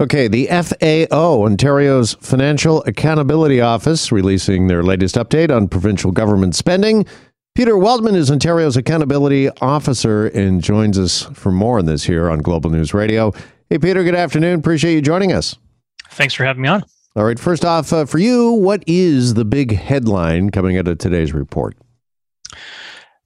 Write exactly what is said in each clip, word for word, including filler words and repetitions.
Okay, the F A O, Ontario's Financial Accountability Office, releasing their latest update on provincial government spending. Peter Weltman is Ontario's Accountability Officer and joins us for more on this here on Global News Radio. Hey, Peter, good afternoon. Appreciate you joining us. Thanks for having me on. All right, first off, uh, for you, what is the big headline coming out of today's report?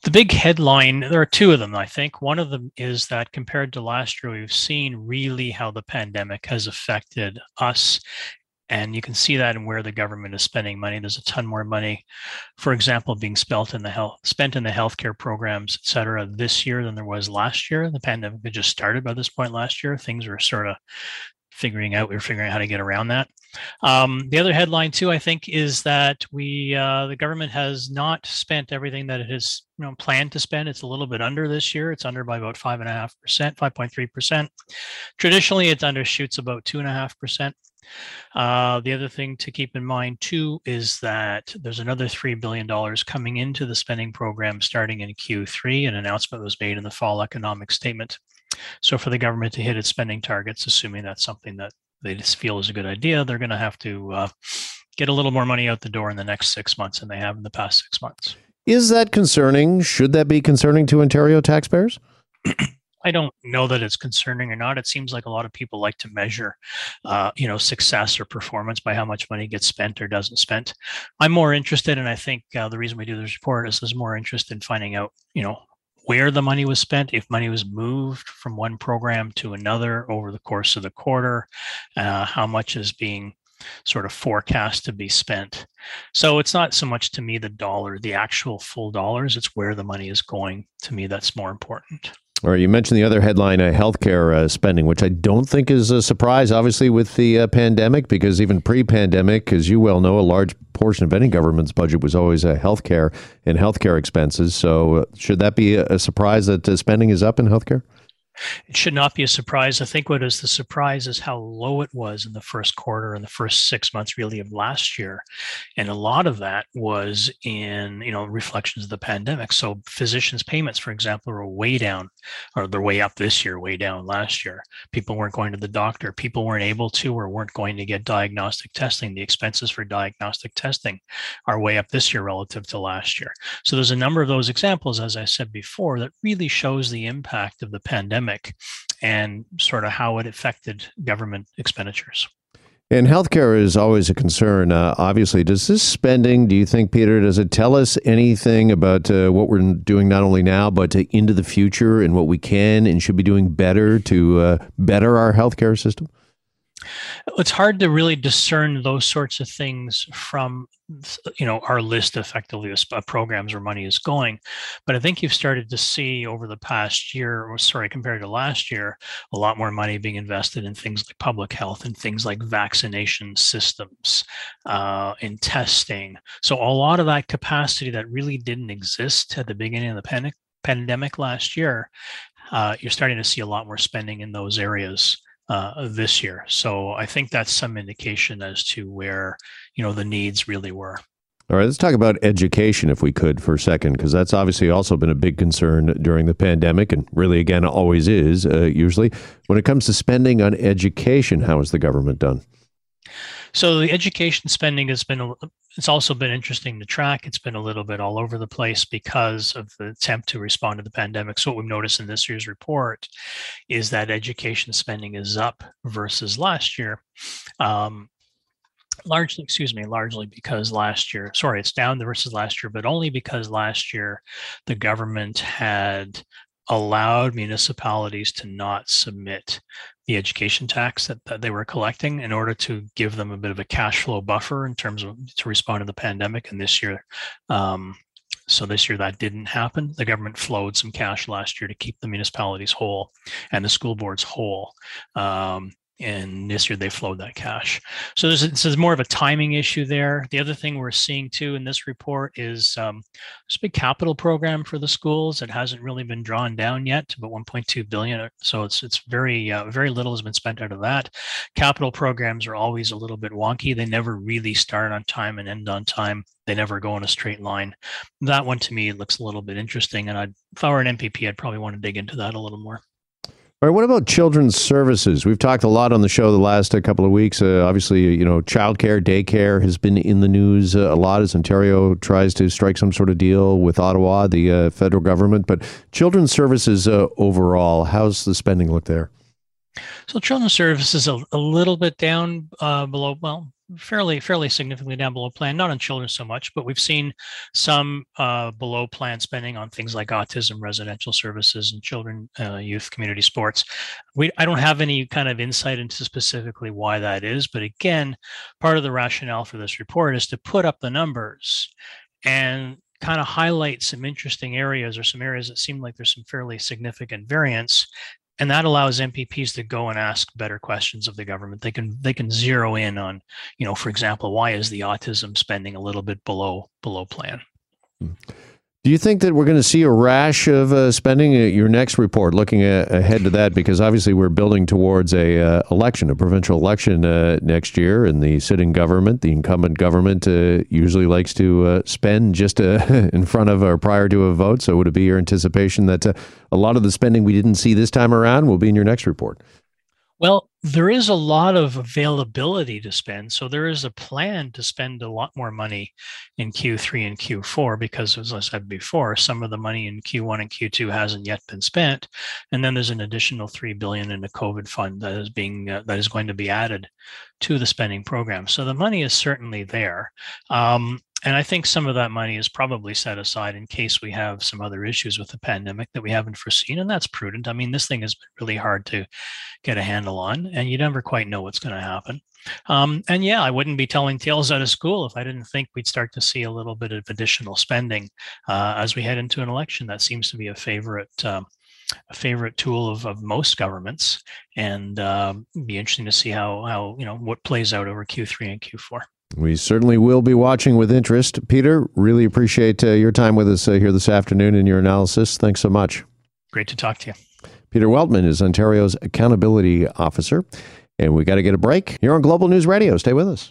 The big headline, there are two of them, I think. One of them is that compared to last year, we've seen really how the pandemic has affected us. And you can see that in where the government is spending money. There's a ton more money, for example, being spent in the health, spent in the healthcare programs, et cetera, this year than there was last year. The pandemic had just started by this point last year. Things were sort of figuring out, we were figuring out how to get around that. Um, the other headline too, I think, is that we, uh, the government has not spent everything that it has you know, planned to spend. It's a little bit under this year. It's under by about five and a half percent, five point three percent. Traditionally, it undershoots about two and a half percent. Uh, the other thing to keep in mind too, is that there's another three billion dollars coming into the spending program starting in Q three. An announcement was made in the fall economic statement. So for the government to hit its spending targets, assuming that's something that they just feel is a good idea, they're going to have to uh, get a little more money out the door in the next six months than they have in the past six months. Is that concerning? Should that be concerning to Ontario taxpayers? I don't know that it's concerning or not. It seems like a lot of people like to measure, uh, you know, success or performance by how much money gets spent or doesn't spent. I'm more interested, and I think uh, the reason we do this report is there's more interest in finding out, you know, where the money was spent, if money was moved from one program to another over the course of the quarter, uh, how much is being sort of forecast to be spent. So it's not so much to me the dollar, the actual full dollars, it's where the money is going. To me, that's more important. All right, you mentioned the other headline, uh, healthcare uh, spending, which I don't think is a surprise, obviously, with the uh, pandemic, because even pre-pandemic, as you well know, a large portion of any government's budget was always uh, healthcare and healthcare expenses. So uh, should that be a, a surprise that uh, spending is up in healthcare? It should not be a surprise. I think what is the surprise is how low it was in the first quarter and the first six months really of last year. And a lot of that was in, you know, reflections of the pandemic. So physicians' payments, for example, are way down, or they're way up this year, way down last year. People weren't going to the doctor. People weren't able to or weren't going to get diagnostic testing. The expenses for diagnostic testing are way up this year relative to last year. So there's a number of those examples, as I said before, that really shows the impact of the pandemic and sort of how it affected government expenditures. And healthcare is always a concern, uh, obviously. Does this spending, do you think, Peter, does it tell us anything about uh, what we're doing not only now, but uh, into the future and what we can and should be doing better to uh, better our healthcare system? It's hard to really discern those sorts of things from, you know, our list effectively of programs where money is going. But I think you've started to see over the past year, or sorry, compared to last year, a lot more money being invested in things like public health and things like vaccination systems, uh, in testing. So a lot of that capacity that really didn't exist at the beginning of the panic, pandemic last year, uh, you're starting to see a lot more spending in those areas Uh, this year. So I think that's some indication as to where, you know, the needs really were. All right, let's talk about education, if we could, for a second, because that's obviously also been a big concern during the pandemic and really, again, always is uh, usually. When it comes to spending on education, how has the government done? So the education spending has been a, it's also been interesting to track. It's been a little bit all over the place because of the attempt to respond to the pandemic. So what we've noticed in this year's report is that education spending is up versus last year. Um, largely, excuse me, largely because last year, sorry, it's down versus last year, but only because last year the government had allowed municipalities to not submit the education tax that, that they were collecting in order to give them a bit of a cash flow buffer in terms of to respond to the pandemic. And this year, um, so this year that didn't happen. The government flowed some cash last year to keep the municipalities whole and the school boards whole. Um, And this year they flowed that cash. So there's, this is more of a timing issue there. The other thing we're seeing too in this report is um, there's a big capital program for the schools that hasn't really been drawn down yet, about one point two billion dollars. So it's it's very uh, very little has been spent out of that. Capital programs are always a little bit wonky. They never really start on time and end on time. They never go in a straight line. That one to me looks a little bit interesting. And I'd, if I were an M P P, I'd probably want to dig into that a little more. All right, what about children's services? We've talked a lot on the show the last couple of weeks. Uh, obviously, you know, childcare, daycare has been in the news a lot as Ontario tries to strike some sort of deal with Ottawa, the uh, federal government. But children's services uh, overall, how's the spending look there? So children's services a, a little bit down uh, below, well, fairly fairly significantly down below plan, not on children so much, but we've seen some uh, below plan spending on things like autism, residential services, and children, uh, youth, community sports. We I don't have any kind of insight into specifically why that is, but again, part of the rationale for this report is to put up the numbers and kind of highlight some interesting areas or some areas that seem like there's some fairly significant variance. And that allows M P Ps to go and ask better questions of the government. They can they can zero in on, you know, for example, why is the autism spending a little bit below below plan? Do you think that we're going to see a rash of uh, spending at your next report, looking a- ahead to that? Because obviously we're building towards a uh, election, a provincial election uh, next year, and the sitting government, the incumbent government, uh, usually likes to uh, spend just uh, in front of or prior to a vote. So would it be your anticipation that uh, a lot of the spending we didn't see this time around will be in your next report? Well, there is a lot of availability to spend. So there is a plan to spend a lot more money in Q three and Q four because, as I said before, some of the money in Q one and Q two hasn't yet been spent. And then there's an additional three billion dollars in the COVID fund that is being uh, that is going to be added to the spending program. So the money is certainly there. Um, And I think some of that money is probably set aside in case we have some other issues with the pandemic that we haven't foreseen. And that's prudent. I mean, this thing has been really hard to get a handle on, and you never quite know what's going to happen. Um, and yeah, I wouldn't be telling tales out of school if I didn't think we'd start to see a little bit of additional spending uh, as we head into an election. That seems to be a favorite um, a favorite tool of, of most governments. And um, it'd be interesting to see how, how, you know, what plays out over Q three and Q four. We certainly will be watching with interest. Peter, really appreciate uh, your time with us uh, here this afternoon and your analysis. Thanks so much. Great to talk to you. Peter Weltman is Ontario's Accountability Officer. And we got to get a break here on Global News Radio. Stay with us.